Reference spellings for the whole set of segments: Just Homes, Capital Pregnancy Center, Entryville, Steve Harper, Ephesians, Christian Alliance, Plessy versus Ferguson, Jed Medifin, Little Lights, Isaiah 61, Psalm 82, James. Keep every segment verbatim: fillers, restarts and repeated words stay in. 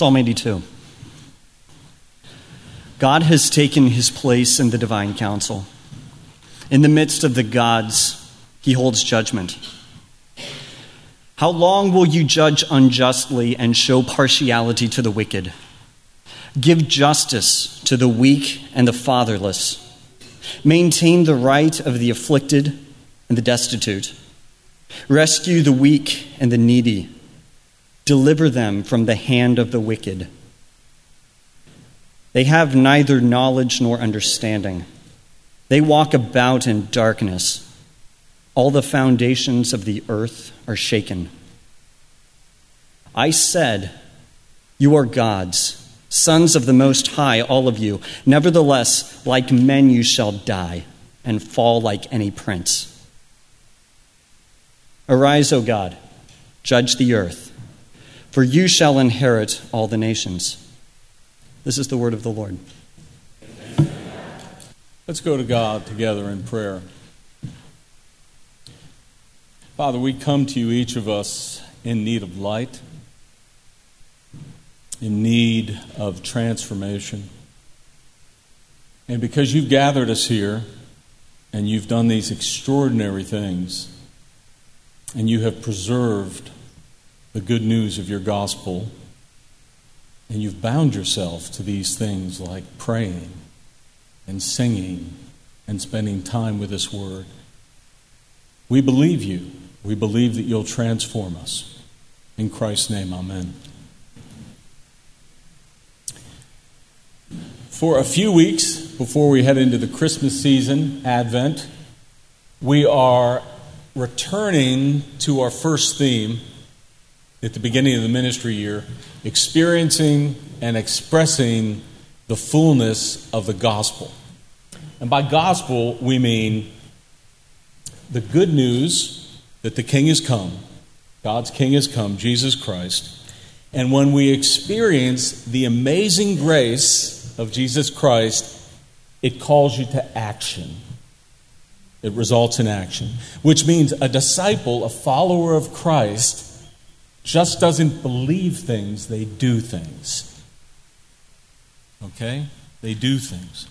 Psalm eighty-two. God has taken his place in the divine council. In the midst of the gods, he holds judgment. How long will you judge unjustly and show partiality to the wicked? Give justice to the weak and the fatherless. Maintain the right of the afflicted and the destitute. Rescue the weak and the needy. Deliver them from the hand of the wicked. They have neither knowledge nor understanding. They walk about in darkness. All the foundations of the earth are shaken. I said, you are gods, sons of the Most High, all of you. Nevertheless, like men you shall die and fall like any prince. Arise, O God, judge the earth, for you shall inherit all the nations. This is the word of the Lord. Let's go to God together in prayer. Father, we come to you, each of us, in need of light, in need of transformation. And because you've gathered us here, and you've done these extraordinary things, and you have preserved the good news of your gospel, and you've bound yourself to these things like praying and singing and spending time with this word. We believe you. We believe that you'll transform us. In Christ's name, amen. For a few weeks before we head into the Christmas season, Advent, we are returning to our first theme at the beginning of the ministry year, experiencing and expressing the fullness of the gospel. And by gospel, we mean the good news that the King has come, God's King has come, Jesus Christ. And when we experience the amazing grace of Jesus Christ, it calls you to action. It results in action, which means a disciple, a follower of Christ, just doesn't believe things, they do things. Okay? They do things.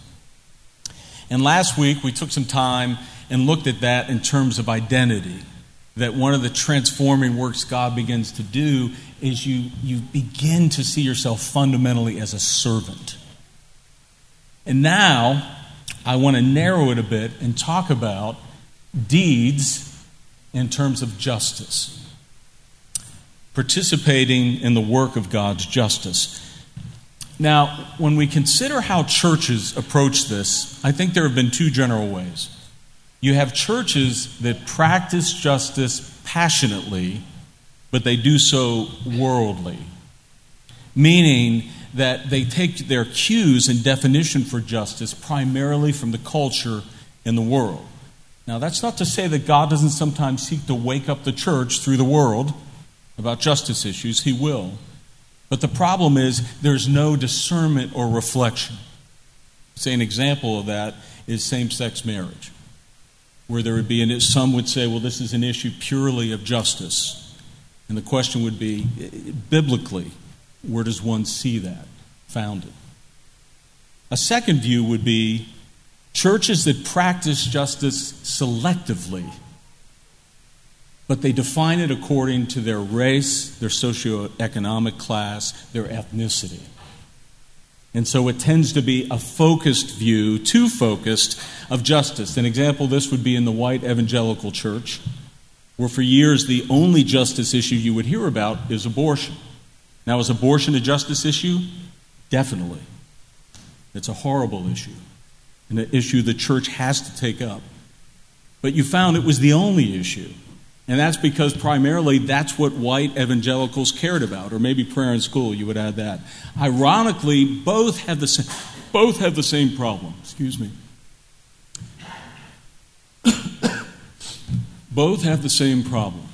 And last week we took some time and looked at that in terms of identity. That one of the transforming works God begins to do is you, you begin to see yourself fundamentally as a servant. And now I want to narrow it a bit and talk about deeds in terms of justice. Participating in the work of God's justice. Now, when we consider how churches approach this, I think there have been two general ways. You have churches that practice justice passionately, but they do so worldly, meaning that they take their cues and definition for justice primarily from the culture in the world. Now, that's not to say that God doesn't sometimes seek to wake up the church through the world about justice issues, he will. But the problem is there's no discernment or reflection. Say an example of that is same-sex marriage, where there would be, and some would say, well, this is an issue purely of justice. And the question would be, biblically, where does one see that founded? A second view would be churches that practice justice selectively, but they define it according to their race, their socioeconomic class, their ethnicity. And so it tends to be a focused view, too focused, of justice. An example of this would be in the white evangelical church, where for years the only justice issue you would hear about is abortion. Now, is abortion a justice issue? Definitely. It's a horrible issue, and an issue the church has to take up. But you found it was the only issue. And that's because primarily that's what white evangelicals cared about, or maybe prayer in school, you would add that. Ironically, both have the same, both have the same problem. Excuse me. Both have the same problem,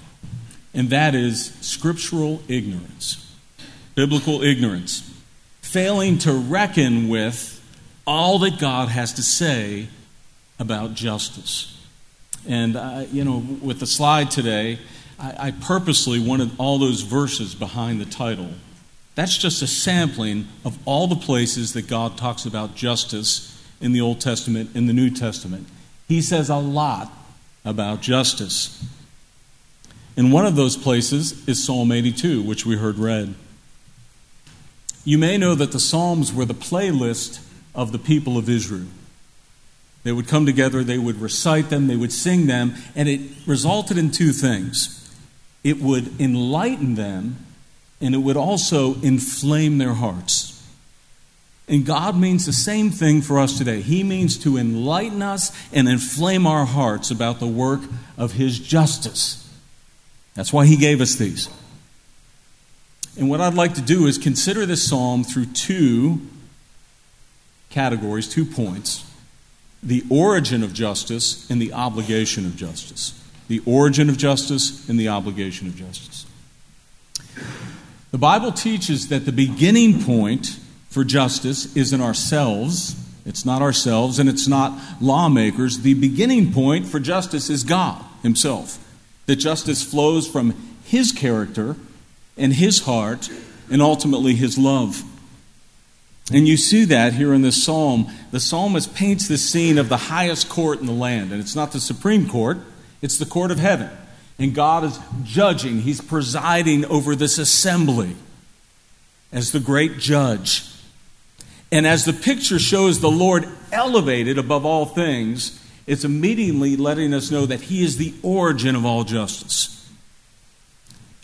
and that is scriptural ignorance, biblical ignorance, failing to reckon with all that God has to say about justice. And, I, you know, with the slide today, I, I purposely wanted all those verses behind the title That's just a sampling of all the places that God talks about justice in the Old Testament and the New Testament. He says a lot about justice. And one of those places is Psalm eighty-two, which we heard read. You may know that the Psalms were the playlist of the people of Israel. They would come together, they would recite them, they would sing them, and it resulted in two things. It would enlighten them, and it would also inflame their hearts. And God means the same thing for us today. He means to enlighten us and inflame our hearts about the work of His justice. That's why He gave us these. And what I'd like to do is consider this psalm through two categories, two points. The origin of justice and the obligation of justice. The origin of justice and the obligation of justice. The Bible teaches that the beginning point for justice isn't ourselves. It's not ourselves and it's not lawmakers. The beginning point for justice is God Himself. That justice flows from His character and His heart and ultimately His love. And you see that here in this psalm. The psalmist paints the scene of the highest court in the land. And it's not the Supreme Court, it's the court of heaven. And God is judging, He's presiding over this assembly as the great judge. And as the picture shows the Lord elevated above all things, it's immediately letting us know that He is the origin of all justice.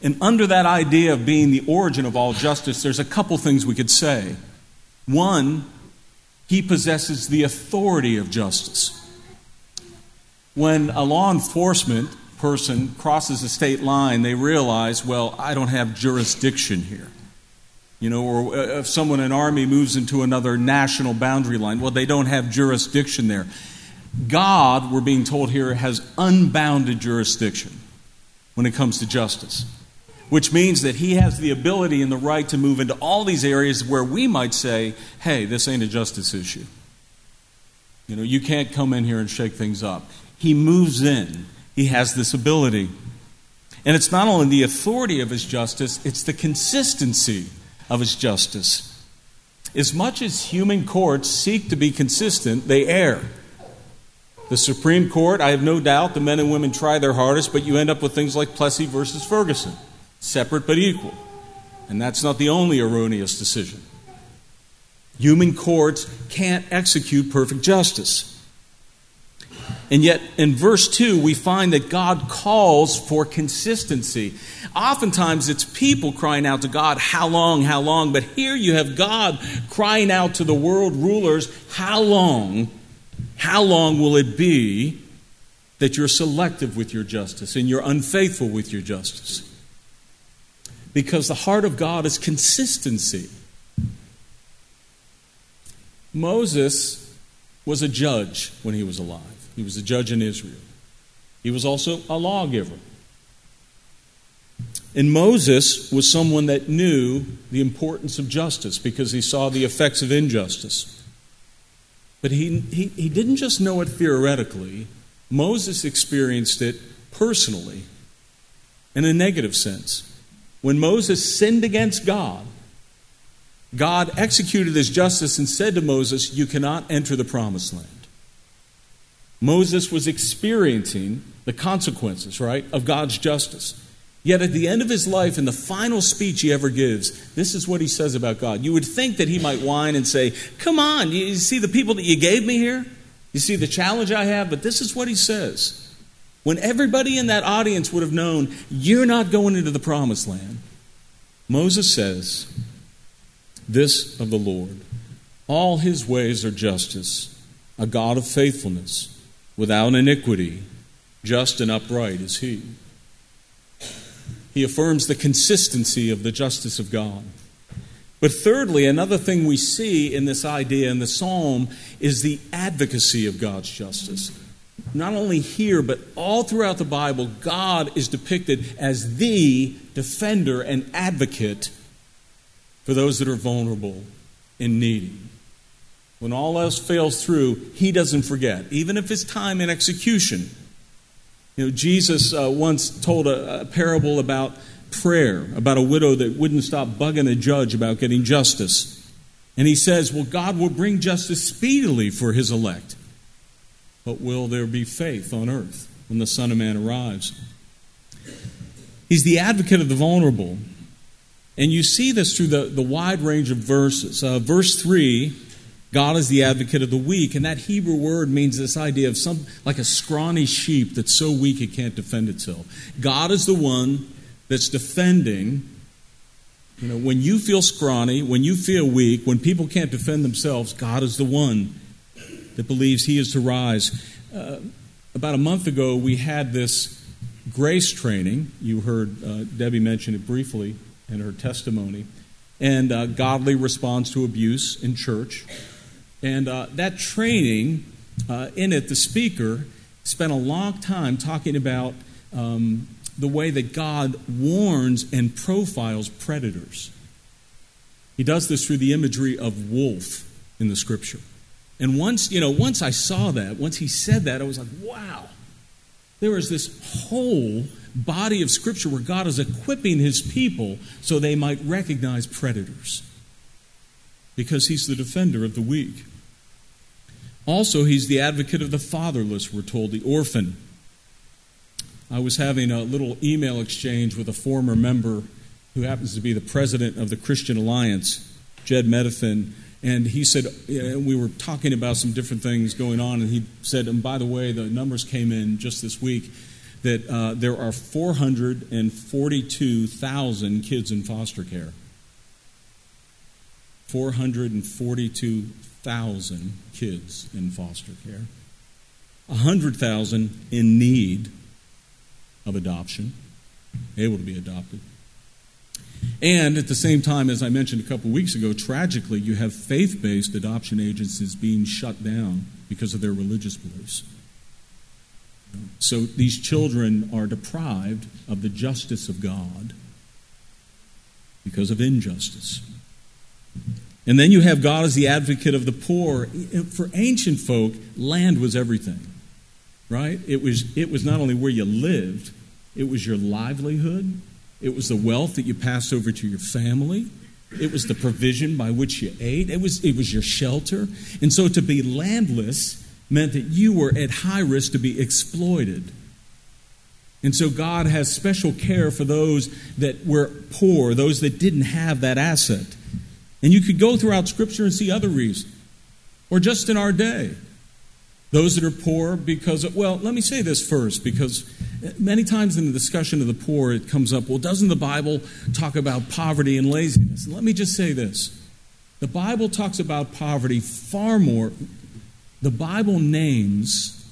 And under that idea of being the origin of all justice, there's a couple things we could say. One, He possesses the authority of justice. When a law enforcement person crosses a state line, they realize, well, I don't have jurisdiction here. You know, or if someone in the army moves into another national boundary line, well, they don't have jurisdiction there. God, we're being told here, has unbounded jurisdiction when it comes to justice, which means that He has the ability and the right to move into all these areas where we might say, hey, this ain't a justice issue. You know, you can't come in here and shake things up. He moves in. He has this ability. And it's not only the authority of His justice, it's the consistency of His justice. As much as human courts seek to be consistent, they err. The Supreme Court, I have no doubt, the men and women try their hardest, but you end up with things like Plessy versus Ferguson, separate but equal. And that's not the only erroneous decision. Human courts can't execute perfect justice. And yet, in verse two, we find that God calls for consistency. Oftentimes, it's people crying out to God, how long, how long? But here you have God crying out to the world rulers, how long? How long will it be that you're selective with your justice and you're unfaithful with your justice? Because the heart of God is consistency. Moses was a judge when he was alive. He was a judge in Israel. He was also a lawgiver. And Moses was someone that knew the importance of justice because he saw the effects of injustice. But he, he he didn't just know it theoretically. Moses experienced it personally in a negative sense. When Moses sinned against God, God executed His justice and said to Moses, you cannot enter the promised land. Moses was experiencing the consequences, right, of God's justice. Yet at the end of his life, in the final speech he ever gives, this is what he says about God. You would think that he might whine and say, come on, you see the people that you gave me here? You see the challenge I have? But this is what he says. When everybody in that audience would have known, you're not going into the promised land, Moses says, this of the Lord, all His ways are justice, a God of faithfulness, without iniquity, just and upright is He. He affirms the consistency of the justice of God. But thirdly, another thing we see in this idea in the psalm is the advocacy of God's justice. Not only here, but all throughout the Bible, God is depicted as the defender and advocate for those that are vulnerable and needy. When all else fails through, He doesn't forget, even if it's time in execution. You know, Jesus uh, once told a, a parable about prayer about a widow that wouldn't stop bugging a judge about getting justice. And he says, well, God will bring justice speedily for his elect. But will there be faith on earth when the Son of Man arrives? He's the advocate of the vulnerable. And you see this through the, the wide range of verses. Uh, verse three, God is the advocate of the weak. And that Hebrew word means this idea of some like a scrawny sheep that's so weak it can't defend itself. God is the one that's defending. You know, when you feel scrawny, when you feel weak, when people can't defend themselves, God is the one that believes he is to rise. Uh, about a month ago, we had this grace training. You heard uh, Debbie mention it briefly in her testimony. And uh, godly response to abuse in church. And uh, that training, uh, in it, the speaker spent a long time talking about um, the way that God warns and profiles predators. He does this through the imagery of wolf in the Scripture. And once, you know, once I saw that, once he said that, I was like, wow. There is this whole body of Scripture where God is equipping his people so they might recognize predators. Because he's the defender of the weak. Also, he's the advocate of the fatherless, we're told, the orphan. I was having a little email exchange with a former member who happens to be the president of the Christian Alliance, Jed Medifin. And he said, we were talking about some different things going on, and he said, and by the way, the numbers came in just this week that uh, there are four hundred forty-two thousand kids in foster care. four hundred forty-two thousand kids in foster care. one hundred thousand in need of adoption, able to be adopted. And at the same time, as I mentioned a couple weeks ago, tragically, you have faith-based adoption agencies being shut down because of their religious beliefs. So these children are deprived of the justice of God because of injustice. And then you have God as the advocate of the poor. For ancient folk, land was everything, right? It was, it was not only where you lived, it was your livelihood. It was the wealth that you passed over to your family. It was the provision by which you ate. It was, it was your shelter. And so to be landless meant that you were at high risk to be exploited. And so God has special care for those that were poor, those that didn't have that asset. And you could go throughout Scripture and see other reasons. Or just in our day. Those that are poor because, of, well, let me say this first, because many times in the discussion of the poor it comes up, well, doesn't the Bible talk about poverty and laziness? And let me just say this. The Bible talks about poverty far more. The Bible names,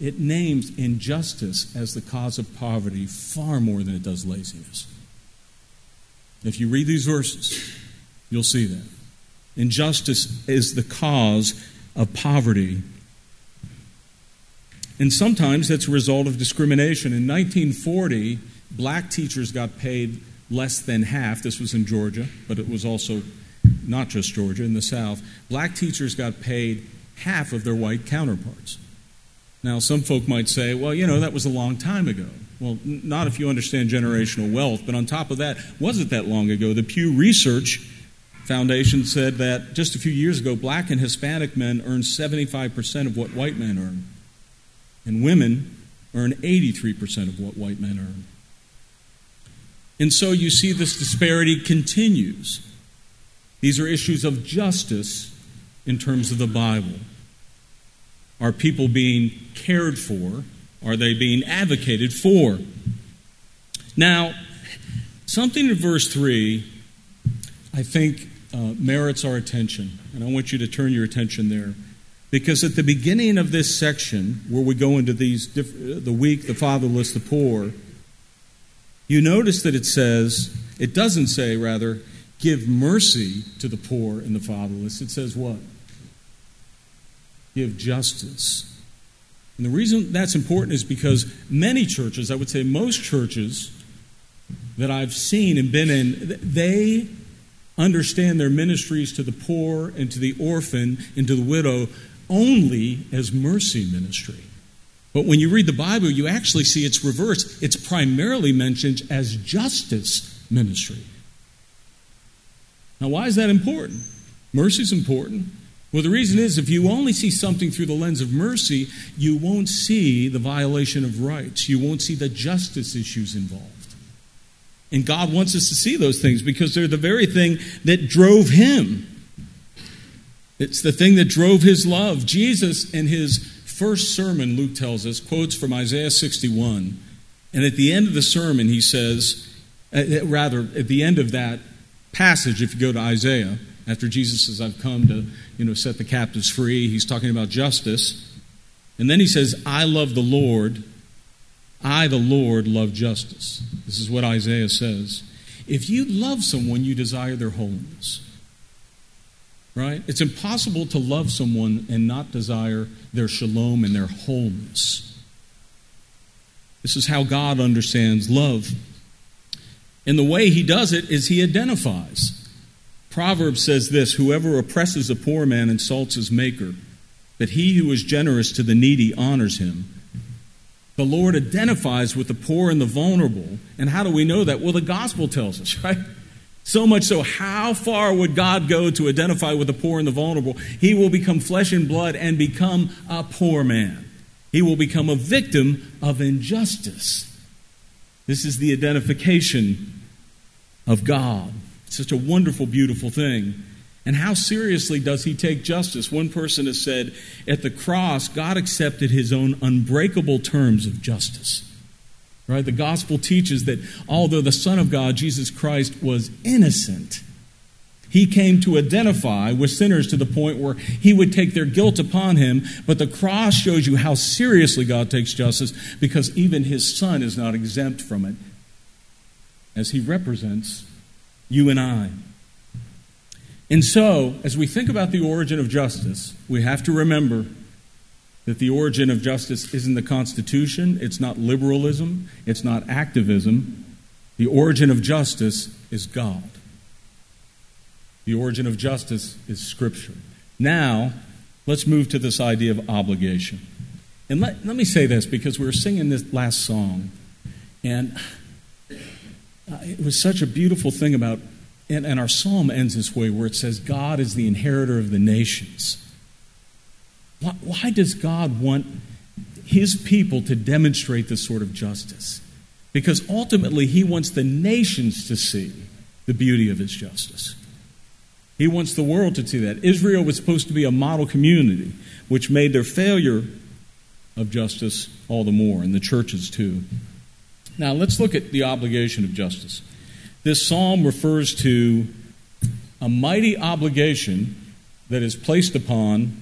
it names injustice as the cause of poverty far more than it does laziness. If you read these verses, you'll see that. Injustice is the cause of poverty. And sometimes that's a result of discrimination. In nineteen forty, black teachers got paid less than half. This was in Georgia, but it was also not just Georgia, in the South. Black teachers got paid half of their white counterparts. Now, some folk might say, well, you know, that was a long time ago. Well, n- not if you understand generational wealth, but on top of that, wasn't that long ago? The Pew Research Foundation said that just a few years ago, black and Hispanic men earned seventy-five percent of what white men earn. And women earn eighty-three percent of what white men earn. And so you see this disparity continues. These are issues of justice in terms of the Bible. Are people being cared for? Are they being advocated for? Now, something in verse three, I think, uh, merits our attention. And I want you to turn your attention there. Because at the beginning of this section, where we go into these diff- the weak, the fatherless, the poor, you notice that it says, it doesn't say, rather, give mercy to the poor and the fatherless. It says what? Give justice. And the reason that's important is because many churches, I would say most churches that I've seen and been in, they understand their ministries to the poor and to the orphan and to the widow only as mercy ministry. But when you read the Bible, you actually see it's reversed. It's primarily mentioned as justice ministry. Now, why is that important? Mercy's important. Well, the reason is if you only see something through the lens of mercy, you won't see the violation of rights. You won't see the justice issues involved. And God wants us to see those things because they're the very thing that drove him. It's the thing that drove his love. Jesus, in his first sermon, Luke tells us, quotes from Isaiah sixty-one. And at the end of the sermon, he says, rather, at the end of that passage, if you go to Isaiah, after Jesus says, I've come to, you know, set the captives free. He's talking about justice. And then he says, I love the Lord. I, the Lord, love justice. This is what Isaiah says. If you love someone, you desire their wholeness. Right? It's impossible to love someone and not desire their shalom and their wholeness. This is how God understands love. And the way he does it is he identifies. Proverbs says this, whoever oppresses a poor man insults his maker, but he who is generous to the needy honors him. The Lord identifies with the poor and the vulnerable. And how do we know that? Well, the gospel tells us, right? So much so, how far would God go to identify with the poor and the vulnerable? He will become flesh and blood and become a poor man. He will become a victim of injustice. This is the identification of God. Such a wonderful, beautiful thing. And how seriously does he take justice? One person has said, at the cross, God accepted his own unbreakable terms of justice. Right? The gospel teaches that although the Son of God, Jesus Christ, was innocent, he came to identify with sinners to the point where he would take their guilt upon him. But the cross shows you how seriously God takes justice because even his Son is not exempt from it as he represents you and I. And so, as we think about the origin of justice, we have to remember that the origin of justice isn't the Constitution, it's not liberalism, it's not activism. The origin of justice is God. The origin of justice is Scripture. Now, let's move to this idea of obligation. And let, let me say this, because we were singing this last song, and it was such a beautiful thing about, and, and our psalm ends this way, where it says, God is the inheritor of the nations. Why, why does God want his people to demonstrate this sort of justice? Because ultimately he wants the nations to see the beauty of his justice. He wants the world to see that. Israel was supposed to be a model community, which made their failure of justice all the more, and the churches too. Now, let's look at the obligation of justice. This psalm refers to a mighty obligation that is placed upon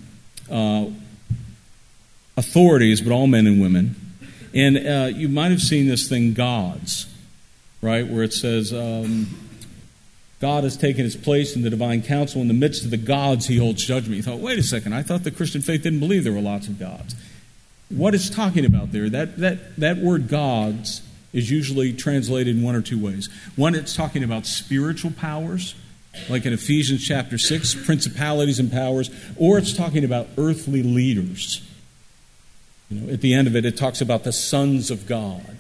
uh, authorities, but all men and women. And uh, you might have seen this thing, gods, right, where it says, um, God has taken his place in the divine council. In the midst of the gods, he holds judgment. You thought, wait a second, I thought the Christian faith didn't believe there were lots of gods. What it's talking about there, that, that, that word gods is usually translated in one or two ways. One, it's talking about spiritual powers, like in Ephesians chapter six, principalities and powers, or it's talking about earthly leaders. You know, at the end of it, it talks about the sons of God.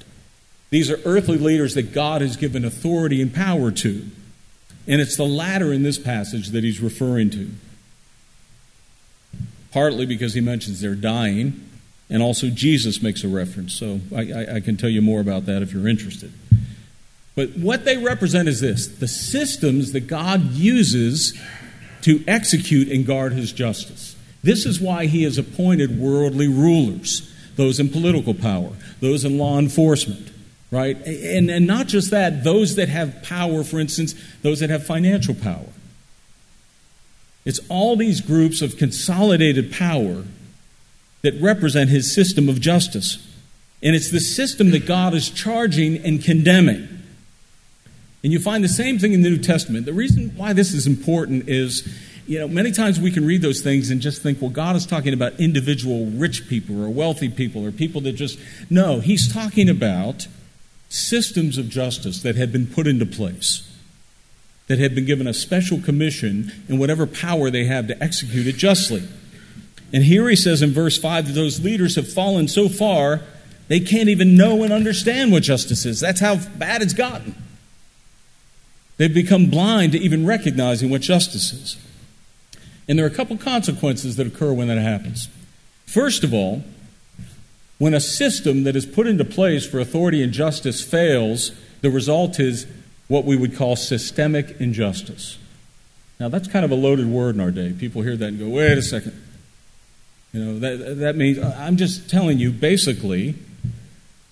These are earthly leaders that God has given authority and power to. And it's the latter in this passage that he's referring to. Partly because he mentions they're dying, and also Jesus makes a reference. So I, I, I can tell you more about that if you're interested. But what they represent is this, the systems that God uses to execute and guard his justice. This is why he has appointed worldly rulers, those in political power, those in law enforcement, right? And, and not just that, those that have power, for instance, those that have financial power. It's all these groups of consolidated power that represent his system of justice. And it's the system that God is charging and condemning. And you find the same thing in the New Testament. The reason why this is important is, you know, many times we can read those things and just think, well, God is talking about individual rich people or wealthy people or people that just... No, he's talking about systems of justice that had been put into place, that had been given a special commission and whatever power they have to execute it justly. And here he says in verse five that those leaders have fallen so far they can't even know and understand what justice is. That's how bad it's gotten. They've become blind to even recognizing what justice is. And there are a couple consequences that occur when that happens. First of all, when a system that is put into place for authority and justice fails, the result is what we would call systemic injustice. Now, that's kind of a loaded word in our day. People hear that and go, wait a second. You know, that, that means, I'm just telling you, basically,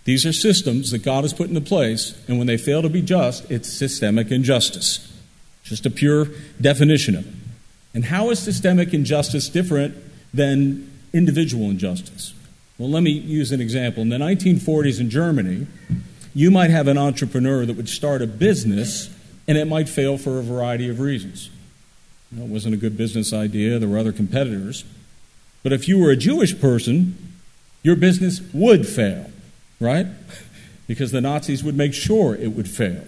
these are systems that God has put into place, and when they fail to be just, it's systemic injustice. Just a pure definition of it. And how is systemic injustice different than individual injustice? Well, let me use an example. In the nineteen forties in Germany, you might have an entrepreneur that would start a business, and it might fail for a variety of reasons. You know, it wasn't a good business idea. There were other competitors. But if you were a Jewish person, your business would fail, right? Because the Nazis would make sure it would fail.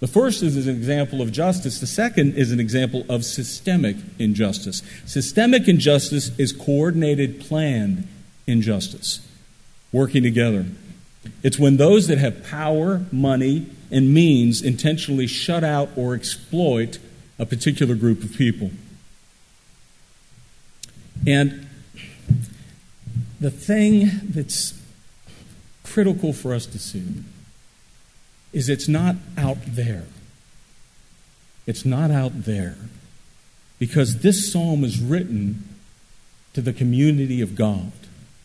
The first is an example of justice. The second is an example of systemic injustice. Systemic injustice is coordinated, planned injustice, working together. It's when those that have power, money, and means intentionally shut out or exploit a particular group of people. And the thing that's critical for us to see is it's not out there. It's not out there. Because this psalm is written to the community of God.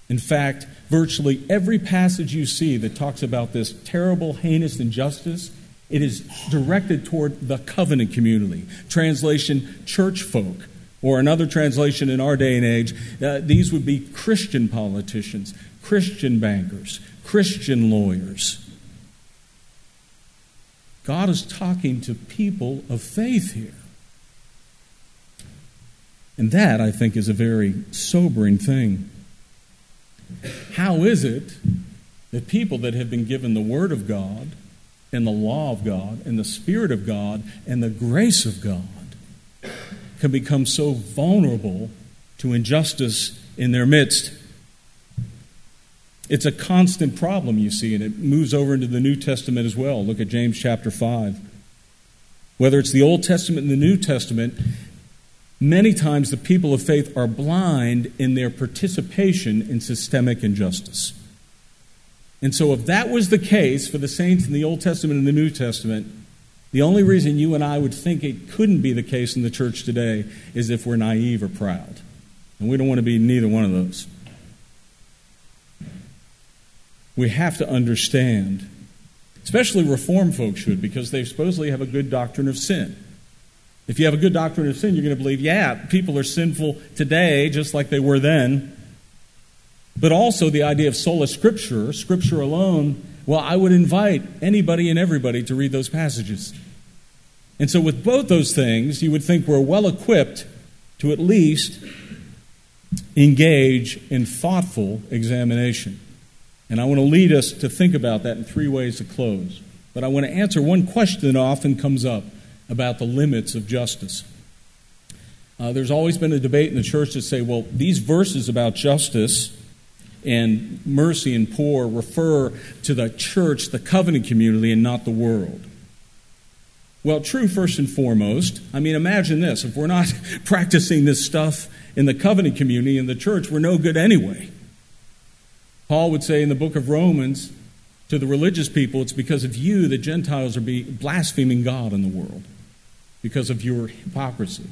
In fact, virtually every passage you see that talks about this terrible, heinous injustice, it is directed toward the covenant community. Translation, church folk. Or another translation in our day and age, uh, these would be Christian politicians, Christian bankers, Christian lawyers. God is talking to people of faith here. And that, I think, is a very sobering thing. How is it that people that have been given the Word of God and the law of God and the Spirit of God and the grace of God can become so vulnerable to injustice in their midst? It's a constant problem, you see, and it moves over into the New Testament as well. Look at James chapter five. Whether it's the Old Testament and the New Testament, many times the people of faith are blind in their participation in systemic injustice. And so if that was the case for the saints in the Old Testament and the New Testament, the only reason you and I would think it couldn't be the case in the church today is if we're naive or proud. And we don't want to be neither one of those. We have to understand, especially Reformed folks should, because they supposedly have a good doctrine of sin. If you have a good doctrine of sin, you're going to believe, yeah, people are sinful today just like they were then. But also the idea of sola scriptura, scripture alone. Well, I would invite anybody and everybody to read those passages. And so with both those things, you would think we're well-equipped to at least engage in thoughtful examination. And I want to lead us to think about that in three ways to close. But I want to answer one question that often comes up about the limits of justice. Uh, there's always been a debate in the church to say, well, these verses about justice and mercy and poor refer to the church, the covenant community, and not the world. Well, true first and foremost. I mean, imagine this. If we're not practicing this stuff in the covenant community, in the church, we're no good anyway. Paul would say in the book of Romans to the religious people, it's because of you that Gentiles are be blaspheming God in the world, because of your hypocrisy.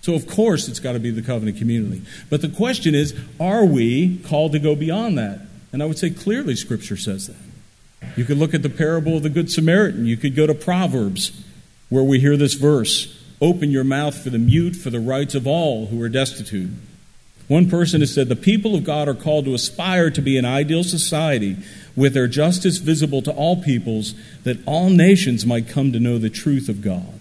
So, of course, it's got to be the covenant community. But the question is, are we called to go beyond that? And I would say clearly Scripture says that. You could look at the parable of the Good Samaritan. You could go to Proverbs, where we hear this verse, "Open your mouth for the mute, for the rights of all who are destitute." One person has said, the people of God are called to aspire to be an ideal society with their justice visible to all peoples, that all nations might come to know the truth of God.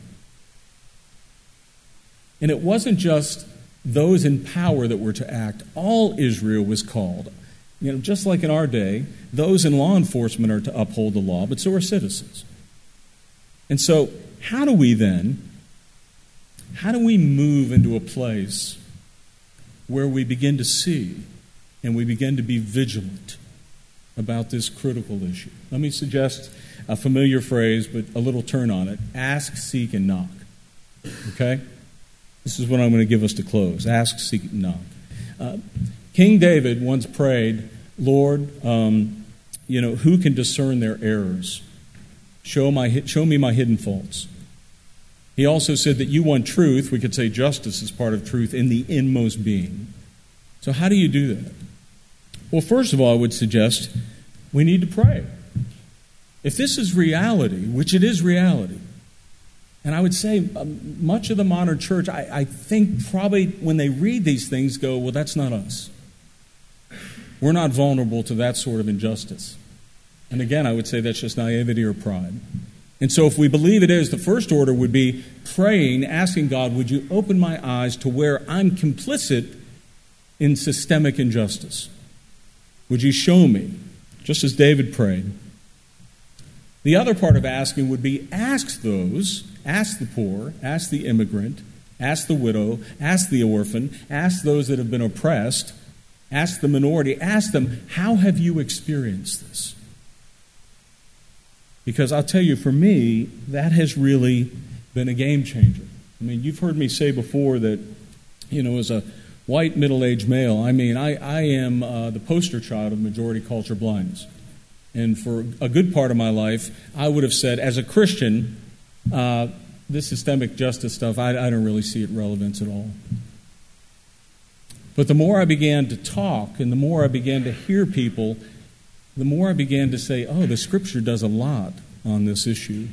And it wasn't just those in power that were to act. All Israel was called. You know, just like in our day, those in law enforcement are to uphold the law, but so are citizens. And so how do we then, how do we move into a place where we begin to see and we begin to be vigilant about this critical issue. Let me suggest a familiar phrase, but a little turn on it. Ask, seek, and knock. Okay? This is what I'm going to give us to close. Ask, seek, and knock. Uh, King David once prayed, Lord, um, you know, who can discern their errors? Show, my, show me my hidden faults. He also said that you want truth, we could say justice is part of truth, in the inmost being. So how do you do that? Well, first of all, I would suggest we need to pray. If this is reality, which it is reality, and I would say much of the modern church, I, I think probably when they read these things go, well, that's not us. We're not vulnerable to that sort of injustice. And again, I would say that's just naivety or pride. And so if we believe it is, the first order would be praying, asking God, would you open my eyes to where I'm complicit in systemic injustice? Would you show me? Just as David prayed. The other part of asking would be ask those, ask the poor, ask the immigrant, ask the widow, ask the orphan, ask those that have been oppressed, ask the minority, ask them, how have you experienced this? Because I'll tell you, for me, that has really been a game changer. I mean, you've heard me say before that, you know, as a white middle-aged male, I mean, I, I am uh, the poster child of majority culture blindness. And for a good part of my life, I would have said, as a Christian, uh, this systemic justice stuff, I, I don't really see it relevance at all. But the more I began to talk and the more I began to hear people, the more I began to say, oh, the Scripture does a lot on this issue.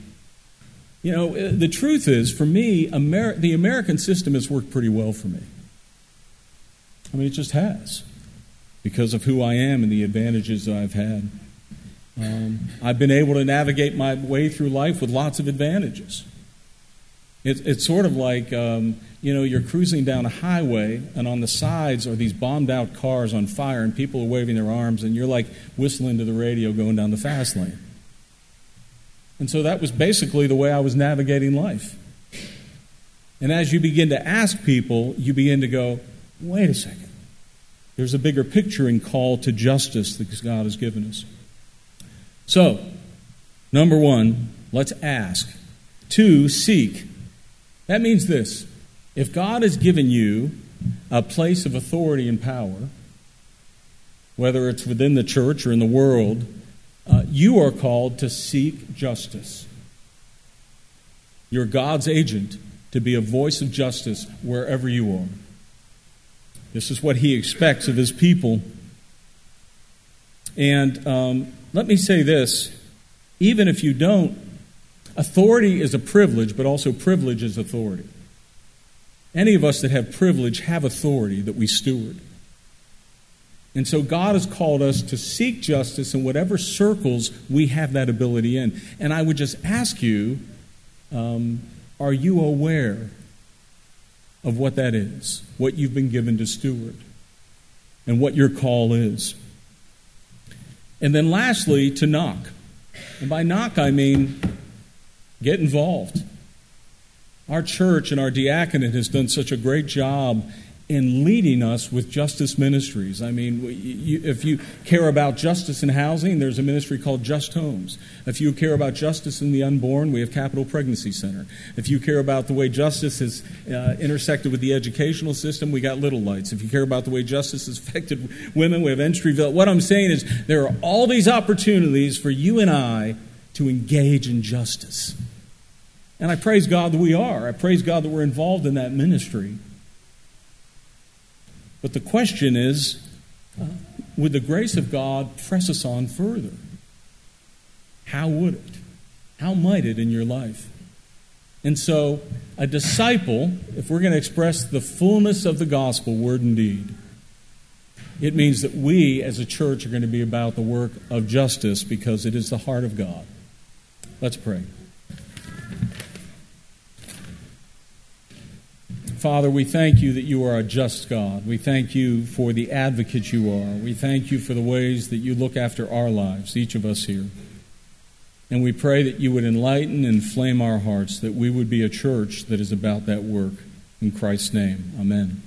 You know, the truth is, for me, Ameri- the American system has worked pretty well for me. I mean, it just has, because of who I am and the advantages that I've had. Um, I've been able to navigate my way through life with lots of advantages. It, it's sort of like, um, you know, you're cruising down a highway, and on the sides are these bombed-out cars on fire, and people are waving their arms, and you're like whistling to the radio going down the fast lane. And so that was basically the way I was navigating life. And as you begin to ask people, you begin to go, wait a second. There's a bigger picture and call to justice that God has given us. So, number one, let's ask. Two, seek. That means this. If God has given you a place of authority and power, whether it's within the church or in the world, uh, you are called to seek justice. You're God's agent to be a voice of justice wherever you are. This is what He expects of His people. And um, let me say this. Even if you don't, authority is a privilege, but also privilege is authority. Any of us that have privilege have authority that we steward. And so God has called us to seek justice in whatever circles we have that ability in. And I would just ask you, um, are you aware of what that is, what you've been given to steward, and what your call is? And then lastly, to knock. And by knock, I mean get involved. Our church and our diaconate has done such a great job in leading us with justice ministries. I mean, you, if you care about justice in housing, there's a ministry called Just Homes. If you care about justice in the unborn, we have Capital Pregnancy Center. If you care about the way justice is uh, intersected with the educational system, we got Little Lights. If you care about the way justice has affected women, we have Entryville. What I'm saying is there are all these opportunities for you and I to engage in justice. And I praise God that we are. I praise God that we're involved in that ministry. But the question is, uh, would the grace of God press us on further? How would it? How might it in your life? And so, a disciple, if we're going to express the fullness of the gospel, word and deed, it means that we as a church are going to be about the work of justice because it is the heart of God. Let's pray. Father, we thank you that you are a just God. We thank you for the advocate you are. We thank you for the ways that you look after our lives, each of us here. And we pray that you would enlighten and inflame our hearts, that we would be a church that is about that work. In Christ's name, amen.